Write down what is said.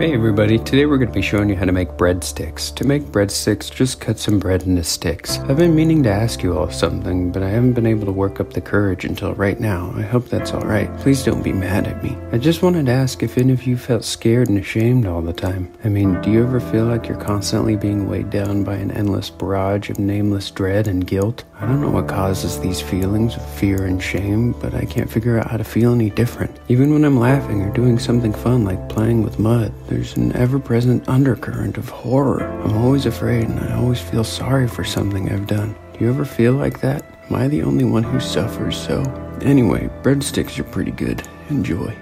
Hey everybody, today we're going to be showing you how to make breadsticks. To make breadsticks, just cut some bread into sticks. I've been meaning to ask you all something, but I haven't been able to work up the courage until right now. I hope that's alright. Please don't be mad at me. I just wanted to ask if any of you felt scared and ashamed all the time. I mean, do you ever feel like you're constantly being weighed down by an endless barrage of nameless dread and guilt? I don't know what causes these feelings of fear and shame, but I can't figure out how to feel any different. Even when I'm laughing or doing something fun like playing with mud, there's an ever-present undercurrent of horror. I'm always afraid and I always feel sorry for something I've done. Do you ever feel like that? Am I the only one who suffers so? Anyway, breadsticks are pretty good. Enjoy.